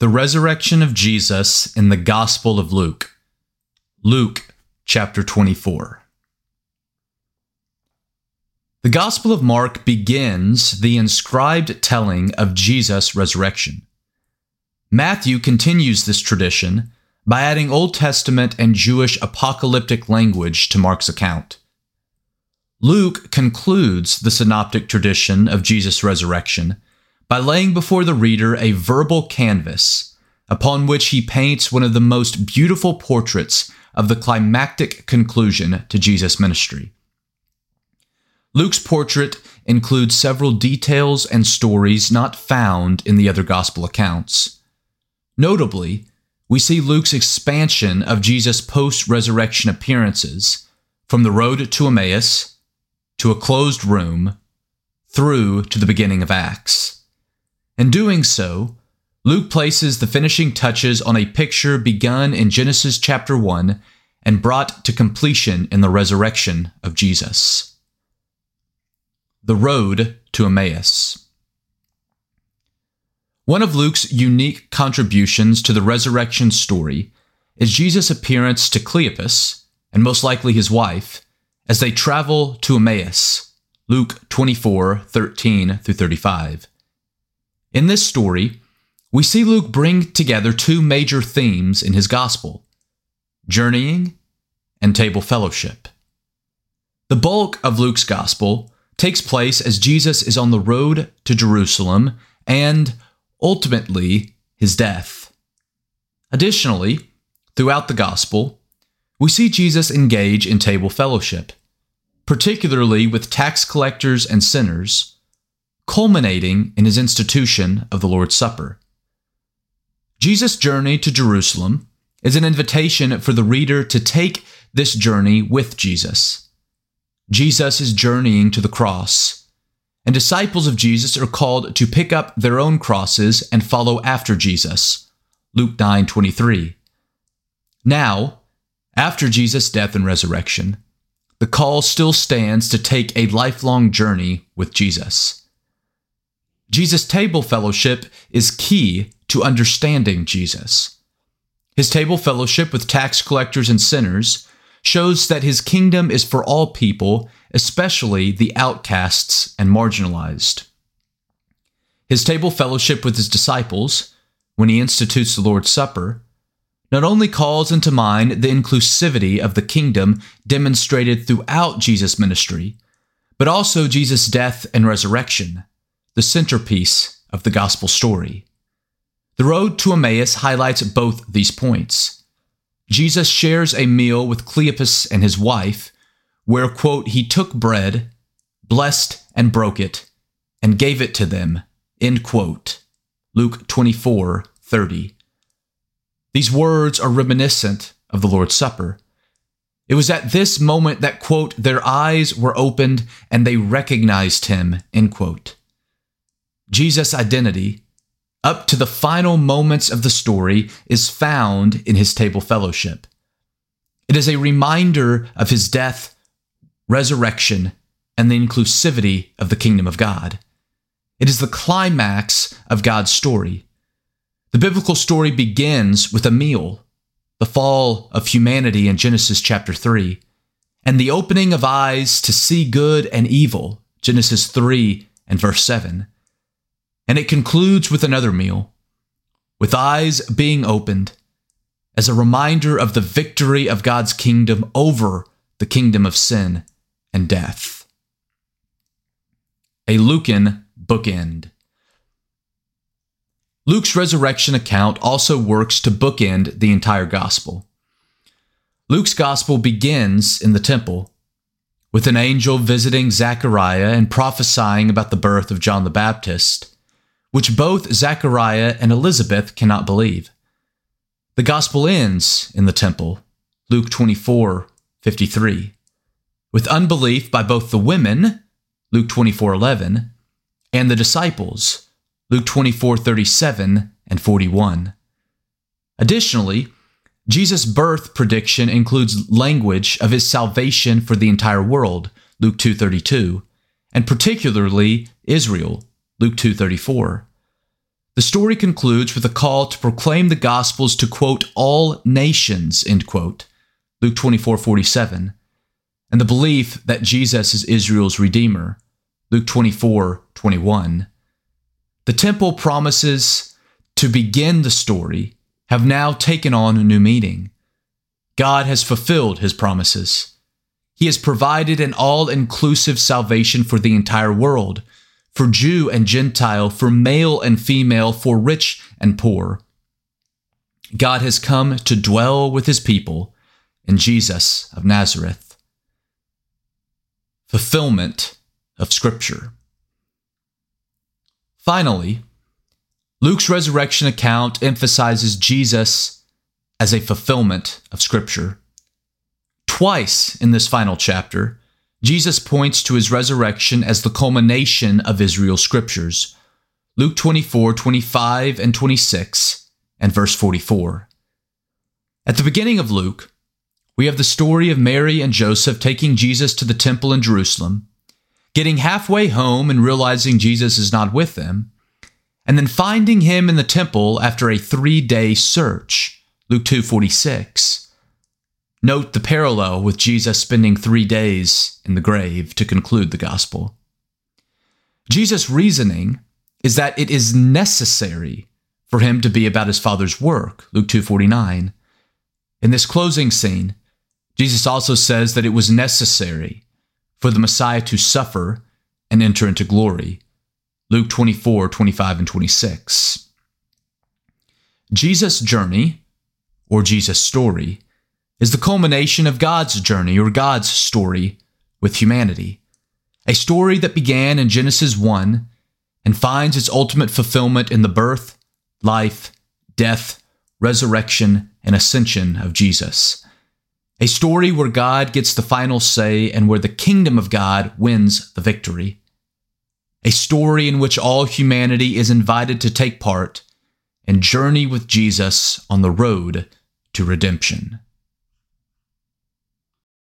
The Resurrection of Jesus in the Gospel of Luke. Luke chapter 24. The Gospel of Mark begins the inscribed telling of Jesus' resurrection. Matthew continues this tradition by adding Old Testament and Jewish apocalyptic language to Mark's account. Luke concludes the synoptic tradition of Jesus' resurrection by laying before the reader a verbal canvas upon which he paints one of the most beautiful portraits of the climactic conclusion to Jesus' ministry. Luke's portrait includes several details and stories not found in the other gospel accounts. Notably, we see Luke's expansion of Jesus' post-resurrection appearances from the road to Emmaus, to a closed room, through to the beginning of Acts. In doing so, Luke places the finishing touches on a picture begun in Genesis chapter 1 and brought to completion in the resurrection of Jesus. The road to Emmaus. One of Luke's unique contributions to the resurrection story is Jesus' appearance to Cleopas, and most likely his wife, as they travel to Emmaus, Luke 24:13-35. In this story, we see Luke bring together two major themes in his gospel: journeying and table fellowship. The bulk of Luke's gospel takes place as Jesus is on the road to Jerusalem and, ultimately, his death. Additionally, throughout the gospel, we see Jesus engage in table fellowship, particularly with tax collectors and sinners, culminating in his institution of the Lord's Supper. Jesus' journey to Jerusalem is an invitation for the reader to take this journey with Jesus. Jesus is journeying to the cross, and disciples of Jesus are called to pick up their own crosses and follow after Jesus, Luke 9:23. Now, after Jesus' death and resurrection, the call still stands to take a lifelong journey with Jesus. Jesus' table fellowship is key to understanding Jesus. His table fellowship with tax collectors and sinners shows that his kingdom is for all people, especially the outcasts and marginalized. His table fellowship with his disciples, when he institutes the Lord's Supper, not only calls into mind the inclusivity of the kingdom demonstrated throughout Jesus' ministry, but also Jesus' death and resurrection, the centerpiece of the gospel story. The road to Emmaus highlights both these points. Jesus shares a meal with Cleopas and his wife, where, quote, he took bread, blessed and broke it, and gave it to them, end quote. Luke 24:30. These words are reminiscent of the Lord's Supper. It was at this moment that, quote, their eyes were opened and they recognized him, end quote. Jesus' identity, up to the final moments of the story, is found in his table fellowship. It is a reminder of his death, resurrection, and the inclusivity of the kingdom of God. It is the climax of God's story. The biblical story begins with a meal, the fall of humanity in Genesis chapter 3, and the opening of eyes to see good and evil, Genesis 3 and verse 7. And it concludes with another meal, with eyes being opened, as a reminder of the victory of God's kingdom over the kingdom of sin and death. A Lucan bookend. Luke's resurrection account also works to bookend the entire gospel. Luke's gospel begins in the temple, with an angel visiting Zechariah and prophesying about the birth of John the Baptist, which both Zechariah and Elizabeth cannot believe. The gospel ends in the temple, Luke 24:53, with unbelief by both the women, Luke 24:11, and the disciples, Luke 24:37 and 41. Additionally, Jesus' birth prediction includes language of his salvation for the entire world, Luke 2:32, and particularly Israel, Luke 2:34. The story concludes with a call to proclaim the Gospels to, quote, all nations, end quote, Luke 24:47, and the belief that Jesus is Israel's Redeemer, Luke 24:21. The temple promises to begin the story have now taken on a new meaning. God has fulfilled his promises. He has provided an all-inclusive salvation for the entire world, for Jew and Gentile, for male and female, for rich and poor. God has come to dwell with his people in Jesus of Nazareth. Fulfillment of Scripture. Finally, Luke's resurrection account emphasizes Jesus as a fulfillment of Scripture. Twice in this final chapter, Jesus points to his resurrection as the culmination of Israel's scriptures, Luke 24:25 and 26, and verse 44. At the beginning of Luke, we have the story of Mary and Joseph taking Jesus to the temple in Jerusalem, getting halfway home and realizing Jesus is not with them, and then finding him in the temple after a 3-day search, Luke 2:46. Note the parallel with Jesus spending 3 days in the grave to conclude the gospel. Jesus' reasoning is that it is necessary for him to be about his Father's work, Luke 2:49. In this closing scene, Jesus also says that it was necessary for the Messiah to suffer and enter into glory, Luke 24:25 and 26. Jesus' journey, or Jesus' story, is the culmination of God's journey, or God's story, with humanity. A story that began in Genesis 1 and finds its ultimate fulfillment in the birth, life, death, resurrection, and ascension of Jesus. A story where God gets the final say and where the kingdom of God wins the victory. A story in which all humanity is invited to take part and journey with Jesus on the road to redemption.